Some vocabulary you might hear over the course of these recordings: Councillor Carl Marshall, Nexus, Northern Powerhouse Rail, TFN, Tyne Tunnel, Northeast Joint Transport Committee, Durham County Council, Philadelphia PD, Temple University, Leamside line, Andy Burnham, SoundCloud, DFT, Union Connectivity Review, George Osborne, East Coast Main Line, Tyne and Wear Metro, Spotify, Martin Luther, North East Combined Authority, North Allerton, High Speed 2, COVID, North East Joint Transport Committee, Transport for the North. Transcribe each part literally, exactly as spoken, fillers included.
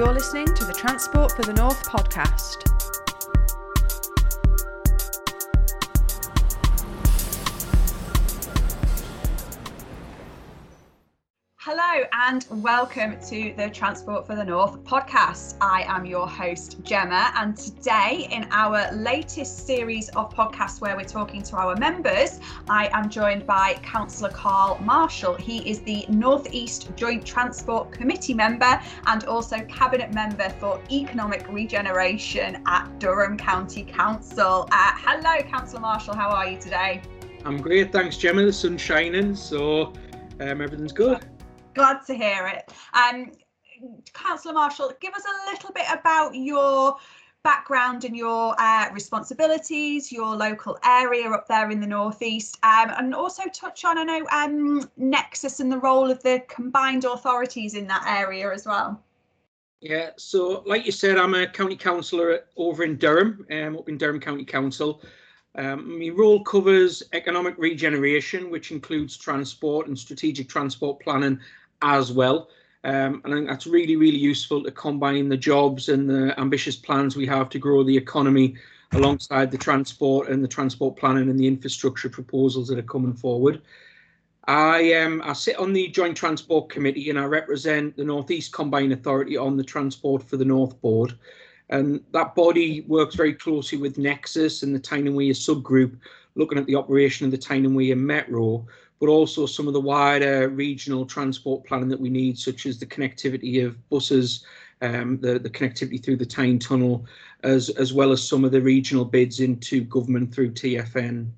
You're listening to the Transport for the North podcast. Hello and welcome to the Transport for the North podcast. I am your host, Gemma, and today in our latest series of podcasts where we're talking to our members, I am joined by Councillor Carl Marshall. He is the Northeast Joint Transport Committee member and also Cabinet member for Economic Regeneration at Durham County Council. Uh, hello, Councillor Marshall, how are you today? I'm great, thanks, Gemma. The sun's shining, so um, everything's good. Glad to hear it. Um, Councillor Marshall, give us a little bit about your background and your uh, responsibilities, your local area up there in the northeast, um, and also touch on, I know, um, Nexus and the role of the combined authorities in that area as well. Yeah, so like you said, I'm a county councillor over in Durham, um, up in Durham County Council. Um, my role covers economic regeneration, which includes transport and strategic transport planning as well. Um, and I think that's really, really useful to combine the jobs and the ambitious plans we have to grow the economy alongside the transport and the transport planning and the infrastructure proposals that are coming forward. I, um, I sit on the Joint Transport Committee and I represent the North East Combined Authority on the Transport for the North board. And that body works very closely with Nexus and the Tyne and Wear subgroup, looking at the operation of the Tyne and Wear Metro, but also some of the wider regional transport planning that we need, such as the connectivity of buses, um, the, the connectivity through the Tyne Tunnel, as, as well as some of the regional bids into government through T F N.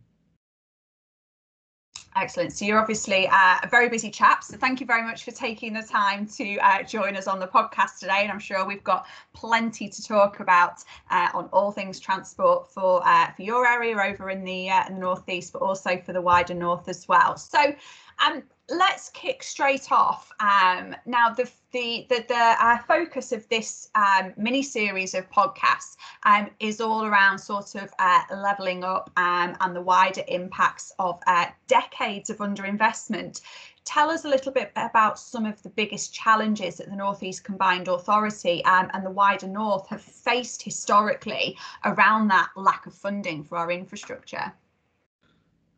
Excellent. So you're obviously uh, a very busy chap. So thank you very much for taking the time to uh, join us on the podcast today. And I'm sure we've got plenty to talk about uh, on all things transport for uh, for your area over in the, uh, in the northeast, but also for the wider north as well. So um, let's kick straight off. Um, now, the the the, the uh, focus of this um, mini series of podcasts um, is all around sort of uh, levelling up um, and the wider impacts of uh, decades of underinvestment. Tell us a little bit about some of the biggest challenges that the North East Combined Authority um, and the wider North have faced historically around that lack of funding for our infrastructure.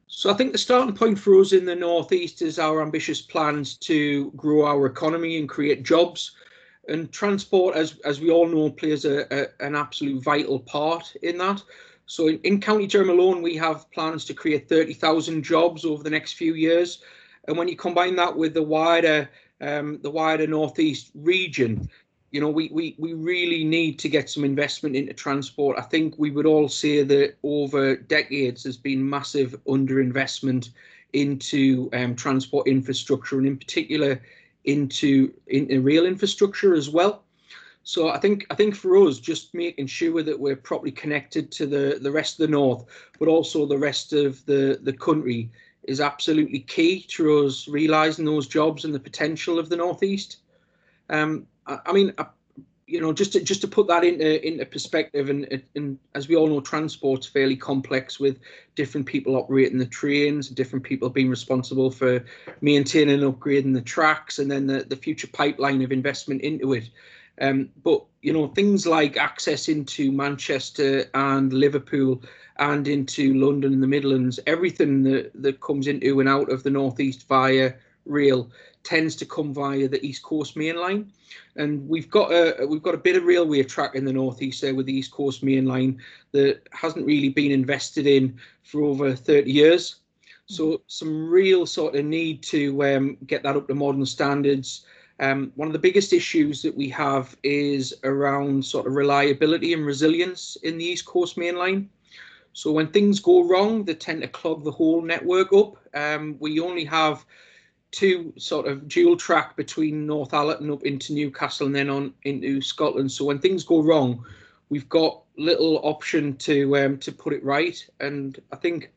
So I think the starting point for us in the northeast is our ambitious plans to grow our economy and create jobs, and transport, as as we all know, plays a, a an absolute vital part in that. So in, in County Durham alone, we have plans to create thirty thousand jobs over the next few years, and when you combine that with the wider um, the wider northeast region, you know, we, we, we really need to get some investment into transport. I think we would all say that over decades there's been massive underinvestment into um, transport infrastructure, and in particular into, into rail infrastructure as well. So I think I think for us, just making sure that we're properly connected to the, the rest of the north, but also the rest of the, the country, is absolutely key to us realising those jobs and the potential of the northeast. Um, I mean, you know, just to, just to put that into into perspective, and, and as we all know, transport's fairly complex, with different people operating the trains, different people being responsible for maintaining and upgrading the tracks, and then the, the future pipeline of investment into it. Um, but, you know, things like access into Manchester and Liverpool and into London and the Midlands, everything that, that comes into and out of the northeast via rail tends to come via the East Coast Main Line, and we've got a we've got a bit of railway track in the northeast there with the East Coast Main Line that hasn't really been invested in for over thirty years. So some real sort of need to um, get that up to modern standards. Um, one of the biggest issues that we have is around sort of reliability and resilience in the East Coast Main Line. So when things go wrong, they tend to clog the whole network up. Um, we only have two sort of dual track between North Allerton up into Newcastle and then on into Scotland. So when things go wrong, we've got little option to um, to put it right. And I think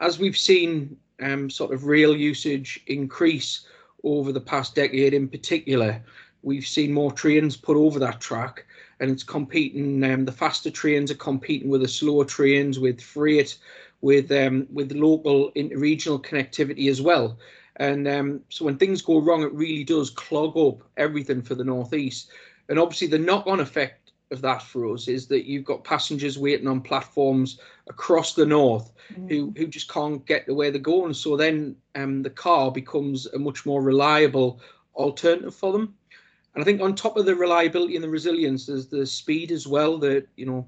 as we've seen um, sort of rail usage increase over the past decade in particular, we've seen more trains put over that track, and it's competing. Um, the faster trains are competing with the slower trains, with freight, with um, with local interregional connectivity as well. And um, so when things go wrong, it really does clog up everything for the northeast. And obviously the knock-on effect of that for us is that you've got passengers waiting on platforms across the north mm. who, who just can't get to where they're going. So then um, the car becomes a much more reliable alternative for them. And I think on top of the reliability and the resilience, there's the speed as well. That, you know,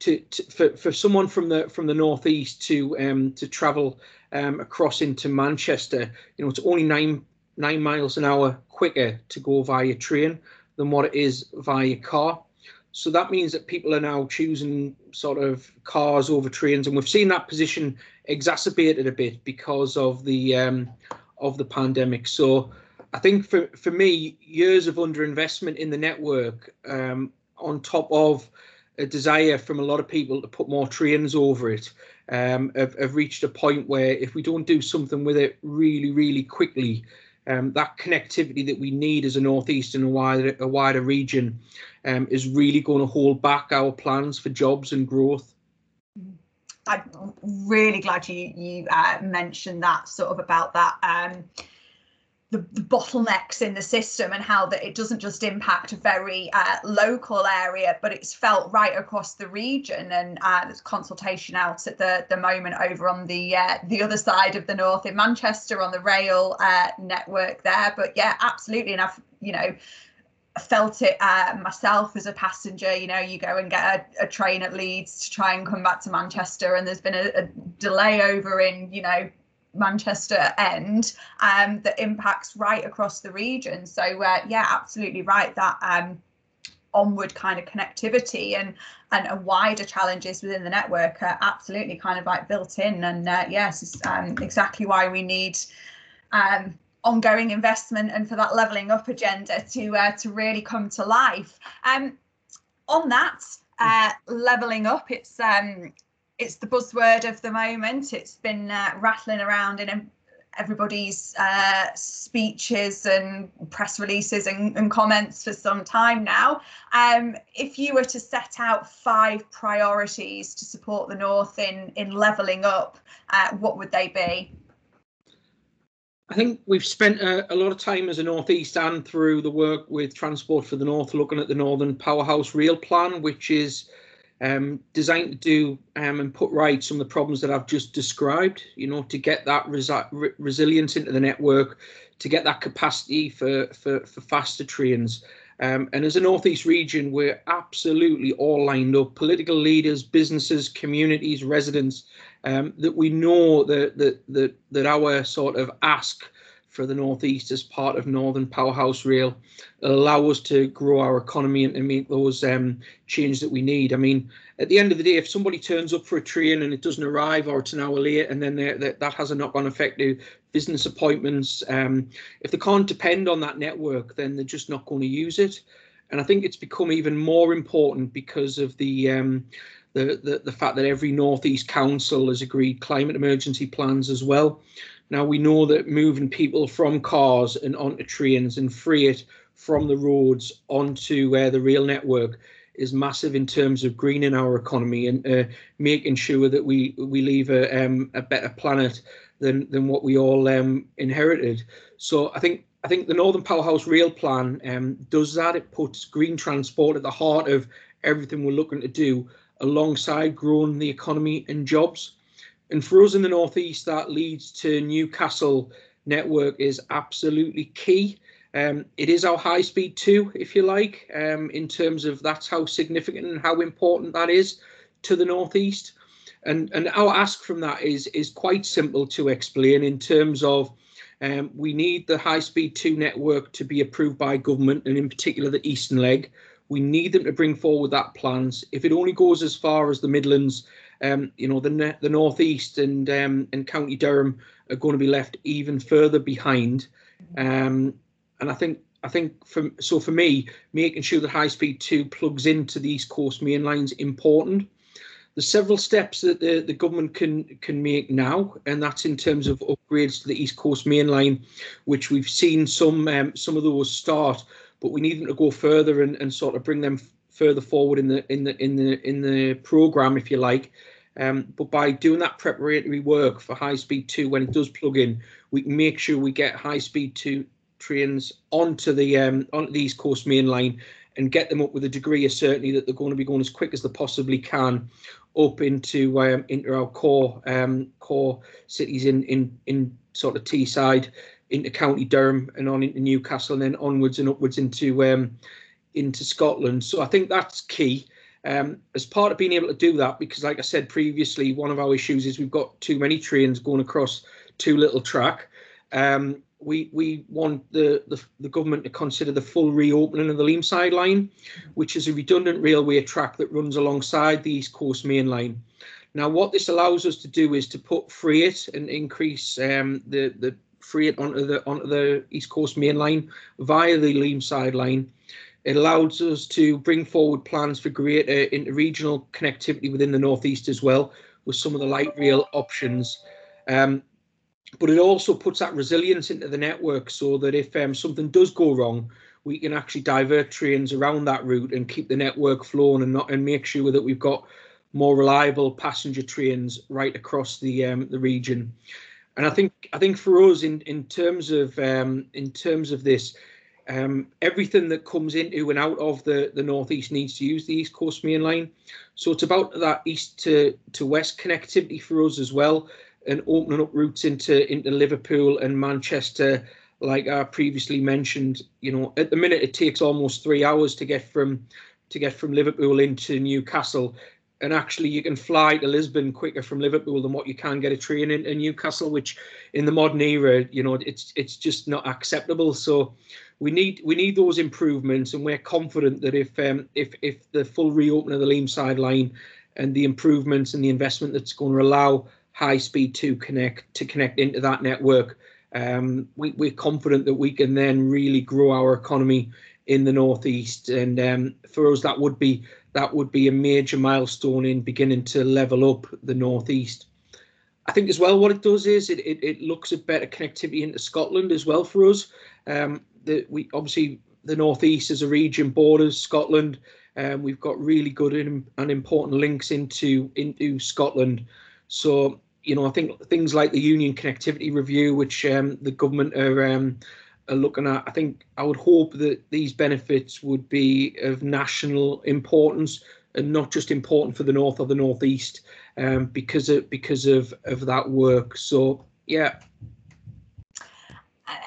to, to for for someone from the from the northeast to um to travel um across into Manchester, you know, it's only nine nine miles an hour quicker to go via train than what it is via car. So that means that people are now choosing sort of cars over trains, and we've seen that position exacerbated a bit because of the um of the pandemic. So I think for, for me, years of underinvestment in the network, um, on top of a desire from a lot of people to put more trains over it, um, have, have reached a point where if we don't do something with it really, really quickly, um, that connectivity that we need as a northeast and a wider, a wider region um, is really going to hold back our plans for jobs and growth. I'm really glad you, you uh, mentioned that, sort of about that. Um, The, the bottlenecks in the system, and how that it doesn't just impact a very uh, local area, but it's felt right across the region. And uh, there's consultation out at the the moment over on the uh, the other side of the north in Manchester on the rail uh, network there. But yeah, absolutely, and I've you know felt it uh, myself as a passenger. You know, you go and get a, a train at Leeds to try and come back to Manchester, and there's been a, a delay over in you know. Manchester end um that impacts right across the region. So uh, yeah, absolutely right, that um onward kind of connectivity and and a wider challenges within the network are absolutely kind of like built in. And uh, yes, it's um, exactly why we need um ongoing investment, and for that levelling up agenda to uh, to really come to life. Um on that uh levelling up, it's um it's the buzzword of the moment. It's been uh, rattling around in everybody's uh, speeches and press releases and, and comments for some time now. Um, if you were to set out five priorities to support the North in, in levelling up, uh, what would they be? I think we've spent a, a lot of time as a Northeast and through the work with Transport for the North looking at the Northern Powerhouse Rail Plan, which is Um, designed to do um, and put right some of the problems that I've just described, you know, to get that resi re resilience into the network, to get that capacity for, for, for faster trains. Um, and as a Northeast region, we're absolutely all lined up, political leaders, businesses, communities, residents, um, that we know that, that, that, that our sort of ask for the Northeast as part of Northern Powerhouse Rail allow us to grow our economy and, and make those um, changes that we need. I mean, at the end of the day, if somebody turns up for a train and it doesn't arrive, or it's an hour late, and then they're, they're, that has a knock-on effect to business appointments. Um, if they can't depend on that network, then they're just not going to use it. And I think it's become even more important because of the um, the, the the fact that every Northeast council has agreed climate emergency plans as well. Now, we know that moving people from cars and onto trains and freight from the roads onto uh, the rail network is massive in terms of greening our economy and uh, making sure that we we leave a, um, a better planet than than what we all um, inherited. So I think I think the Northern Powerhouse Rail Plan um, does that. It puts green transport at the heart of everything we're looking to do, alongside growing the economy and jobs. And for us in the Northeast, that leads to Newcastle network is absolutely key. Um, it is our High Speed two, if you like, um, in terms of that's how significant and how important that is to the Northeast. And, and our ask from that is, is quite simple to explain in terms of um, we need the High Speed two network to be approved by government, and in particular the Eastern Leg. We need them to bring forward that plans. If it only goes as far as the Midlands, Um, you know, the the Northeast and um, and County Durham are going to be left even further behind. Um, and I think I think for, so for me, making sure that High Speed two plugs into the East Coast Main Line is important. There's several steps that the, the government can can make now, and that's in terms of upgrades to the East Coast Main Line, which we've seen some um, some of those start, but we need them to go further and, and sort of bring them further forward in the in the in the in the program, if you like. Um, but by doing that preparatory work for High Speed two, when it does plug in, we can make sure we get High Speed two trains onto the um, onto the East Coast Main Line and get them up with a degree of certainty that they're going to be going as quick as they possibly can up into um, into our core um, core cities in in in sort of Teesside, into County Durham, and on into Newcastle, and then onwards and upwards into um, into Scotland. So I think that's key. Um, as part of being able to do that, because like I said previously, one of our issues is we've got too many trains going across too little track. Um, we we want the, the, the government to consider the full reopening of the Leamside line, which is a redundant railway track that runs alongside the East Coast Main Line. Now, what this allows us to do is to put freight and increase um, the, the freight onto the, onto the East Coast Main Line via the Leamside line. It allows us to bring forward plans for greater interregional connectivity within the Northeast as well, with some of the light rail options. Um, but it also puts that resilience into the network so that if um, something does go wrong, we can actually divert trains around that route and keep the network flowing, and not and make sure that we've got more reliable passenger trains right across the um, the region. And I think I think for us in in terms of um, in terms of this. Um, everything that comes into and out of the, the Northeast needs to use the East Coast Main Line. So it's about that east to, to west connectivity for us as well, and opening up routes into, into Liverpool and Manchester, like I previously mentioned. You know, at the minute it takes almost three hours to get from to get from Liverpool into Newcastle. And actually you can fly to Lisbon quicker from Liverpool than what you can get a train in, in Newcastle, which in the modern era, you know, it's it's just not acceptable. So we need we need those improvements, and we're confident that if um, if if the full reopening of the Leamside line and the improvements and the investment that's going to allow High Speed two connect to connect into that network, um, we, we're confident that we can then really grow our economy in the Northeast. And um, for us, that would be that would be a major milestone in beginning to level up the Northeast. I think as well, what it does is it it, it looks at better connectivity into Scotland as well for us. Um, that we obviously the Northeast as a region borders Scotland, and um, we've got really good in, and important links into into Scotland. So you know, I think things like the Union Connectivity Review, which um, the government are, um, are looking at, I think I would hope that these benefits would be of national importance and not just important for the north or the northeast, um, because of because of of that work. So yeah.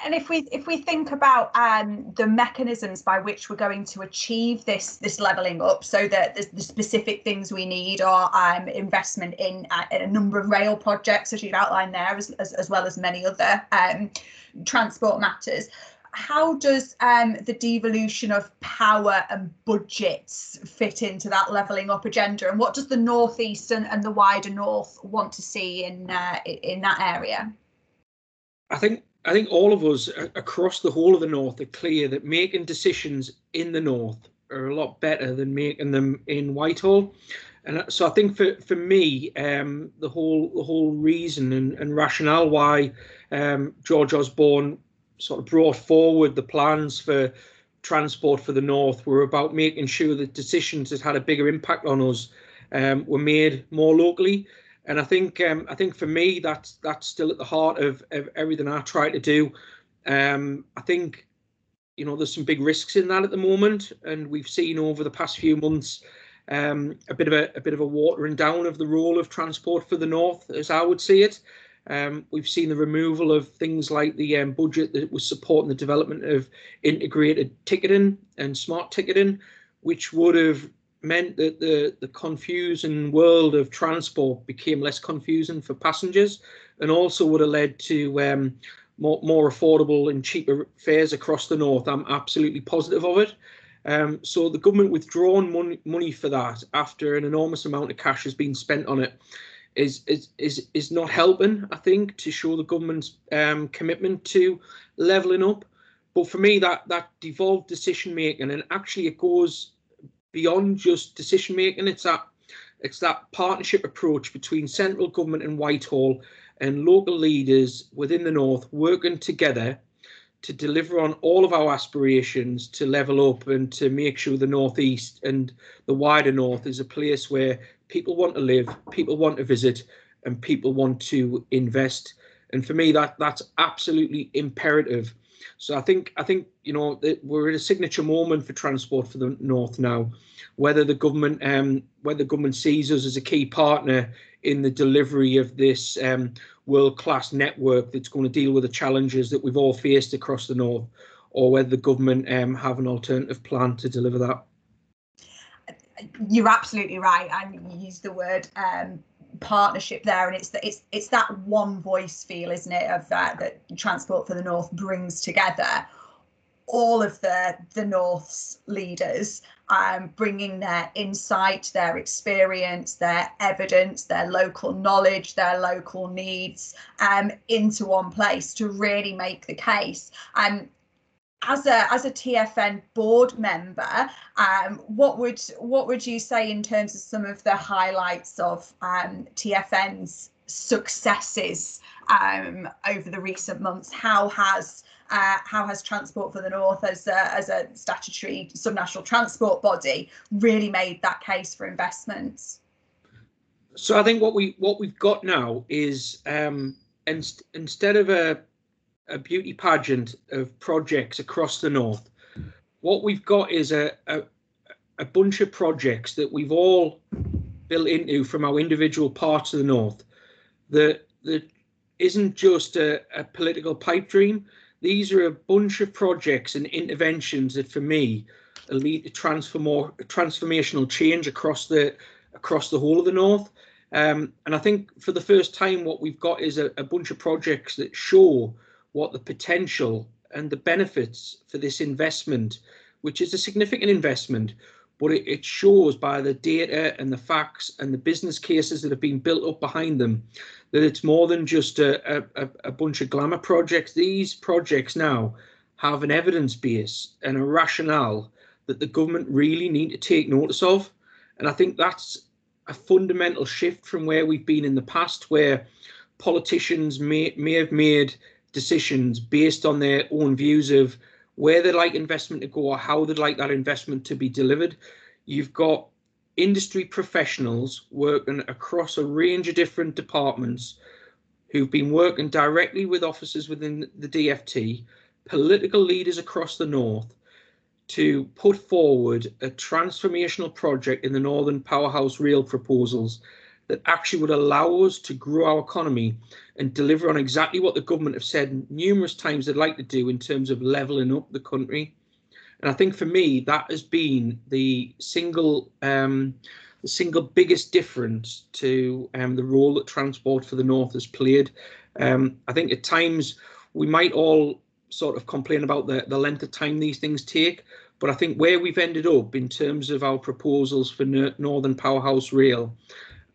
And if we if we think about um, the mechanisms by which we're going to achieve this this levelling up, so that the, the specific things we need are um, investment in, uh, in a number of rail projects, as you've outlined there, as, as, as well as many other um, transport matters. How does um, the devolution of power and budgets fit into that levelling up agenda? And what does the North East and, and the wider North want to see in uh, in that area? I think. I think all of us across the whole of the North are clear that making decisions in the North are a lot better than making them in Whitehall. And so I think for, for me, um, the whole the whole reason and, and rationale why um, George Osborne sort of brought forward the plans for Transport for the North were about making sure that decisions that had a bigger impact on us um, were made more locally. And I think um, I think for me that's that's still at the heart of, of everything I try to do. Um, I think you know there's some big risks in that at the moment, and we've seen over the past few months um, a bit of a, a bit of a watering down of the role of Transport for the North, as I would see it. Um, we've seen the removal of things like the um, budget that was supporting the development of integrated ticketing and smart ticketing, which would have meant that the the confusing world of transport became less confusing for passengers, and also would have led to um, more, more affordable and cheaper fares across the north. I'm absolutely positive of it. Um, so the government withdrawn money, money for that after an enormous amount of cash has been spent on it is is is, is not helping, I think, to show the government's um, commitment to levelling up. But for me, that that devolved decision making, and actually it goes beyond just decision making, it's that it's that partnership approach between central government and Whitehall and local leaders within the North working together to deliver on all of our aspirations to level up and to make sure the Northeast and the wider North is a place where people want to live, people want to visit, and people want to invest. And for me, that that's absolutely imperative. So I think I think you know we're at a signature moment for Transport for the North now. Whether the government um, whether the government sees us as a key partner in the delivery of this um, world-class network that's going to deal with the challenges that we've all faced across the north, or whether the government um, have an alternative plan to deliver that. You're absolutely right, and you used the word um, partnership there, and it's that it's it's that one voice feel, isn't it, of that that Transport for the North brings together all of the the North's leaders, um, bringing their insight, their experience, their evidence, their local knowledge, their local needs um, into one place to really make the case. And um, as a as a T F N board member, um, what would what would you say in terms of some of the highlights of um, T F N's successes um, over the recent months? How has Uh, how has Transport for the North as a, as a statutory subnational transport body really made that case for investments? So I think what we what we've got now is um, inst instead of a, a beauty pageant of projects across the north, what we've got is a, a a bunch of projects that we've all built into from our individual parts of the north that that isn't just a, a political pipe dream. These are a bunch of projects and interventions that, for me, lead to transform transformational change across the across the whole of the north. Um, and I think for the first time, what we've got is a, a bunch of projects that show what the potential and the benefits for this investment, which is a significant investment, but it, it shows by the data and the facts and the business cases that have been built up behind them that it's more than just a, a, a bunch of glamour projects. These projects now have an evidence base and a rationale that the government really need to take notice of. And I think that's a fundamental shift from where we've been in the past, where politicians may, may have made decisions based on their own views of where they'd like investment to go or how they'd like that investment to be delivered. You've got industry professionals working across a range of different departments who've been working directly with officers within the D F T, political leaders across the north, to put forward a transformational project in the Northern Powerhouse Rail proposals that actually would allow us to grow our economy and deliver on exactly what the government have said numerous times they'd like to do in terms of levelling up the country. And I think for me, that has been the single, um, the single biggest difference to um, the role that Transport for the North has played. Um, I think at times we might all sort of complain about the, the length of time these things take, but I think where we've ended up in terms of our proposals for Northern Powerhouse Rail,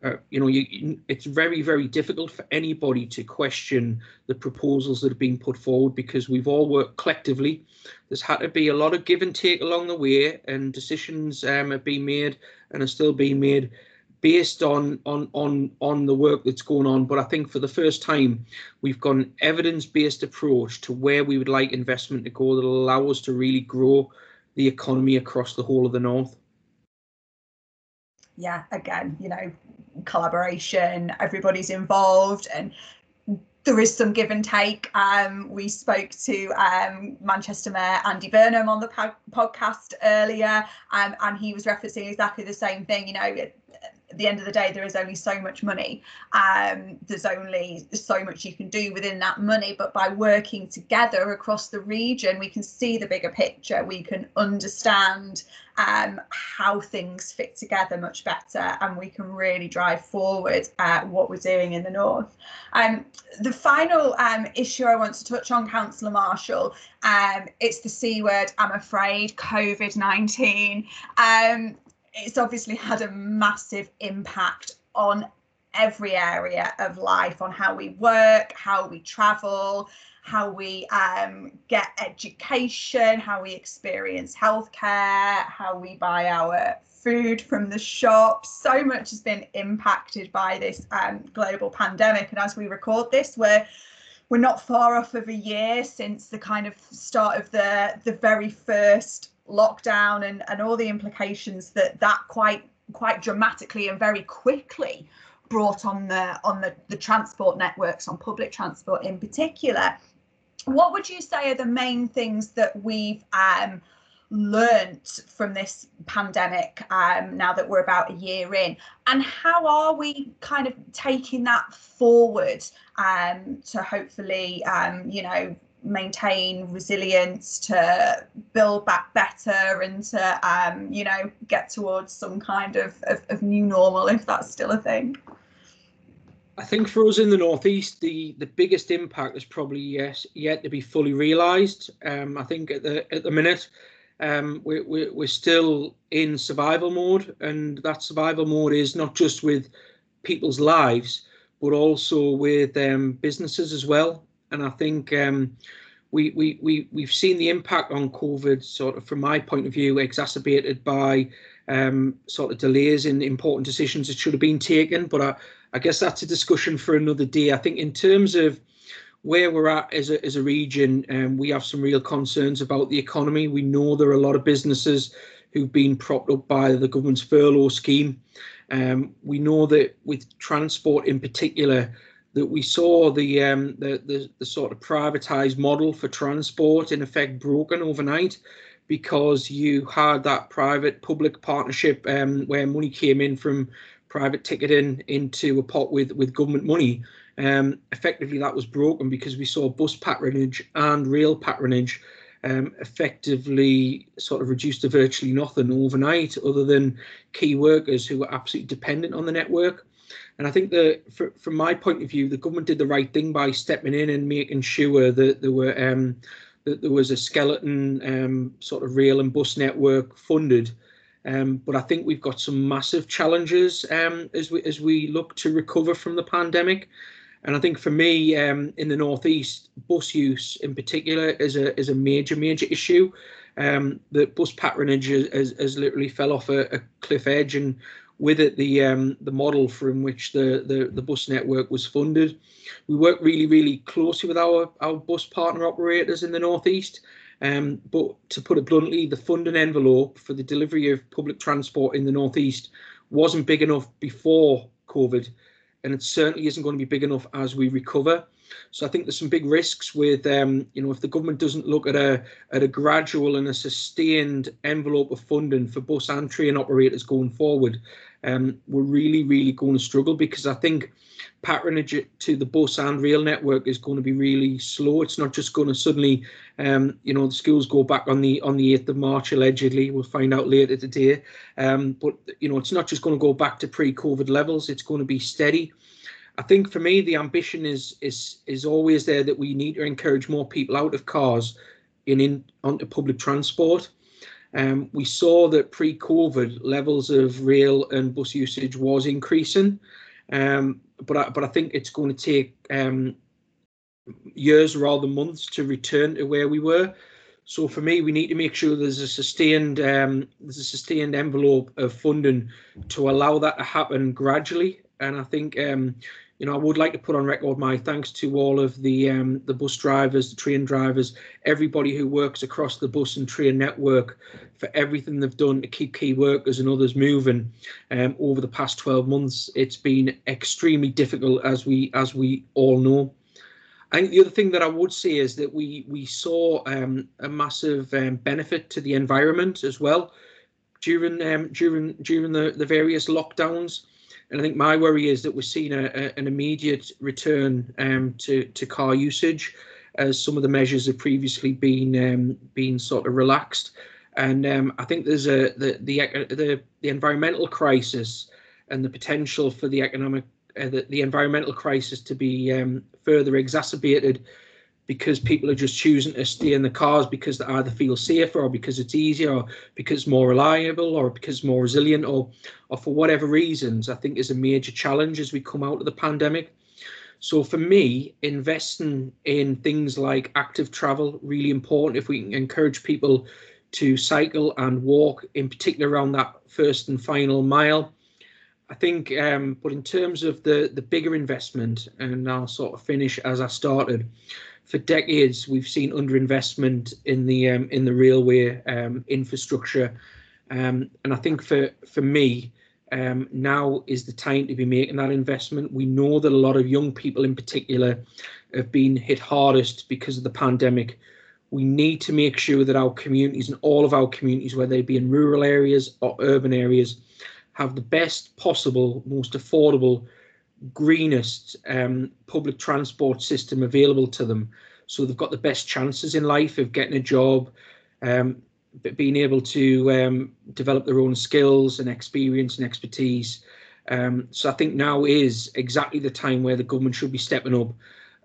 uh, you know, you, it's very, very difficult for anybody to question the proposals that have been put forward, because we've all worked collectively. There's had to be a lot of give and take along the way, and decisions um, have been made and are still being made based on on on on the work that's going on. But I think for the first time, we've got an evidence-based approach to where we would like investment to go that will allow us to really grow the economy across the whole of the north. Yeah, again, you know, collaboration, everybody's involved, and there is some give and take. Um, we spoke to um, Manchester Mayor Andy Burnham on the po podcast earlier, um, and he was referencing exactly the same thing. You know, at the end of the day, there is only so much money. Um, there's only so much you can do within that money, but by working together across the region, we can see the bigger picture. We can understand um, how things fit together much better, and we can really drive forward uh, what we're doing in the north. Um, the final um, issue I want to touch on, Councillor Marshall, um, it's the C word, I'm afraid, COVID nineteen. Um, It's obviously had a massive impact on every area of life, on how we work, how we travel, how we um, get education, how we experience healthcare, how we buy our food from the shop. So much has been impacted by this um, global pandemic. And as we record this, we're we're not far off of a year since the kind of start of the the very first lockdown and, and all the implications that that quite quite dramatically and very quickly brought on the on the, the transport networks, on public transport in particular. what would you say are the main things that we've um, learnt from this pandemic um, now that we're about a year in, and how are we kind of taking that forward um, to hopefully, um, you know, maintain resilience, to build back better, and to, um, you know, get towards some kind of, of, of new normal, if that's still a thing? I think for us in the Northeast, the, the biggest impact is probably yes, yet to be fully realised. Um, I think at the at the minute, um, we're, we're, we're still in survival mode, and that survival mode is not just with people's lives, but also with um, businesses as well. And I think um, we, we, we, we've seen the impact on COVID sort of, from my point of view, exacerbated by um, sort of delays in important decisions that should have been taken. But I, I guess that's a discussion for another day. I think in terms of where we're at as a, as a region, um, we have some real concerns about the economy. We know there are a lot of businesses who've been propped up by the government's furlough scheme. Um, we know that with transport in particular, that we saw the, um, the the the sort of privatised model for transport in effect broken overnight, because you had that private-public partnership um, where money came in from private ticketing into a pot with with government money. Um, effectively, that was broken because we saw bus patronage and rail patronage um, effectively sort of reduced to virtually nothing overnight, other than key workers who were absolutely dependent on the network. And I think that from my point of view, the government did the right thing by stepping in and making sure that there were um, that there was a skeleton um, sort of rail and bus network funded. Um, but I think we've got some massive challenges um, as we as we look to recover from the pandemic. And I think for me um, in the Northeast, bus use in particular is a is a major major issue. Um, the bus patronage has has literally fell off a, a cliff edge, and with it the um, the model from which the, the the bus network was funded. We work really really closely with our our bus partner operators in the Northeast, um, but to put it bluntly, the funding envelope for the delivery of public transport in the Northeast wasn't big enough before COVID, and it certainly isn't going to be big enough as we recover. So I think there's some big risks with, um, you know, if the government doesn't look at a at a gradual and a sustained envelope of funding for bus and train operators going forward, um, we're really, really going to struggle, because I think patronage to the bus and rail network is going to be really slow. It's not just going to suddenly, um, you know, the schools go back on the on the eighth of March, allegedly. We'll find out later today. Um, but, you know, it's not just going to go back to pre-COVID levels. It's going to be steady. I think for me, the ambition is is is always there that we need to encourage more people out of cars and in onto public transport. Um, we saw that pre-COVID levels of rail and bus usage was increasing, um, but I, but I think it's going to take um, years rather than months to return to where we were. So for me, we need to make sure there's a sustained um, there's a sustained envelope of funding to allow that to happen gradually. And I think, um, you know, I would like to put on record my thanks to all of the um, the bus drivers, the train drivers, everybody who works across the bus and train network for everything they've done to keep key workers and others moving um, over the past twelve months. It's been extremely difficult, as we as we all know. I think the other thing that I would say is that we we saw um, a massive um, benefit to the environment as well during um, during during the, the various lockdowns. And I think my worry is that we're seeing a, a, an immediate return um, to, to car usage, as some of the measures have previously been um, been sort of relaxed. And um, I think there's a the the, the the environmental crisis and the potential for the economic uh, the, the environmental crisis to be um, further exacerbated, because people are just choosing to stay in the cars because they either feel safer, or because it's easier, or because it's more reliable, or because it's more resilient, or, or for whatever reasons, I think is a major challenge as we come out of the pandemic. So for me, investing in things like active travel, really important. If we can encourage people to cycle and walk, in particular around that first and final mile, I think, um, but in terms of the, the bigger investment, and I'll sort of finish as I started, for decades, we've seen underinvestment in the um, in the railway um, infrastructure, um, and I think for for me, um, now is the time to be making that investment. We know that a lot of young people in particular have been hit hardest because of the pandemic. We need to make sure that our communities and all of our communities, whether they be in rural areas or urban areas, have the best possible, most affordable, greenest um, public transport system available to them, so they've got the best chances in life of getting a job, um, but being able to um, develop their own skills and experience and expertise. Um, so I think now is exactly the time where the government should be stepping up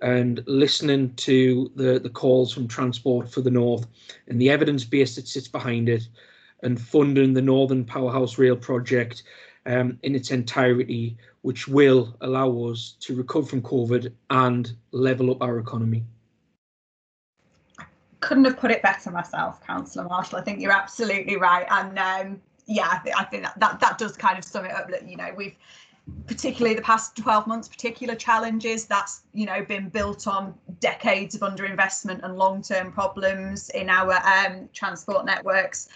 and listening to the, the calls from Transport for the North and the evidence base that sits behind it, and funding the Northern Powerhouse Rail project um, in its entirety, which will allow us to recover from COVID and level up our economy. Couldn't have put it better myself, Councillor Marshall. I think you're absolutely right. And um, yeah, I, th I think that, that that does kind of sum it up. You know, we've particularly the past twelve months, particular challenges that's, you know, been built on decades of underinvestment and long term problems in our um, transport networks.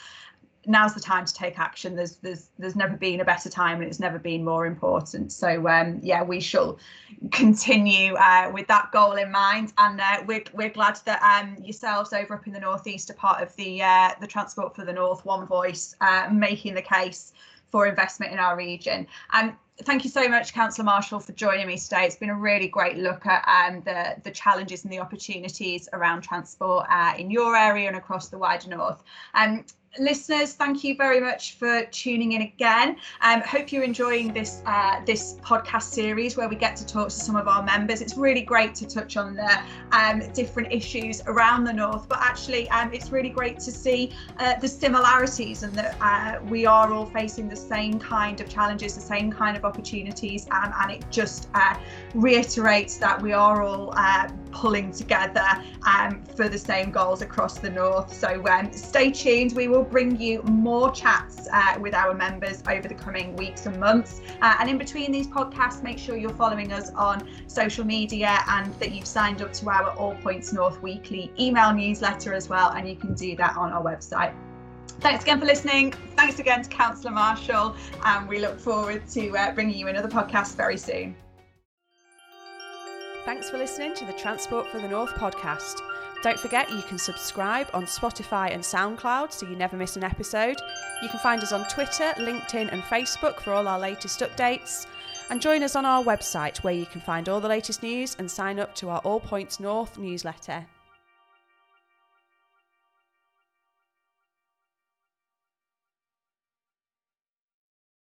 Now's the time to take action. There's there's there's never been a better time, and it's never been more important. So um, yeah, we shall continue uh, with that goal in mind, and uh, we're we're glad that um, yourselves over up in the Northeast are part of the uh, the Transport for the North One Voice, uh, making the case for investment in our region. And thank you so much, Councillor Marshall, for joining me today. It's been a really great look at um, the, the challenges and the opportunities around transport uh, in your area and across the wider North. Um, listeners, thank you very much for tuning in again. Um, hope you're enjoying this, uh, this podcast series where we get to talk to some of our members. It's really great to touch on the um, different issues around the North, but actually um, it's really great to see uh, the similarities and that uh, we are all facing the same kind of challenges, the same kind of opportunities, um, and it just uh, reiterates that we are all uh, pulling together um, for the same goals across the North. So um, stay tuned. We will bring you more chats uh, with our members over the coming weeks and months. Uh, and in between these podcasts, make sure you're following us on social media and that you've signed up to our All Points North weekly email newsletter as well. And you can do that on our website. Thanks again for listening. Thanks again to Councillor Marshall, and we look forward to uh, bringing you another podcast very soon. Thanks for listening to the Transport for the North podcast. Don't forget you can subscribe on Spotify and SoundCloud so you never miss an episode. You can find us on Twitter, LinkedIn and Facebook for all our latest updates. And join us on our website where you can find all the latest news and sign up to our All Points North newsletter.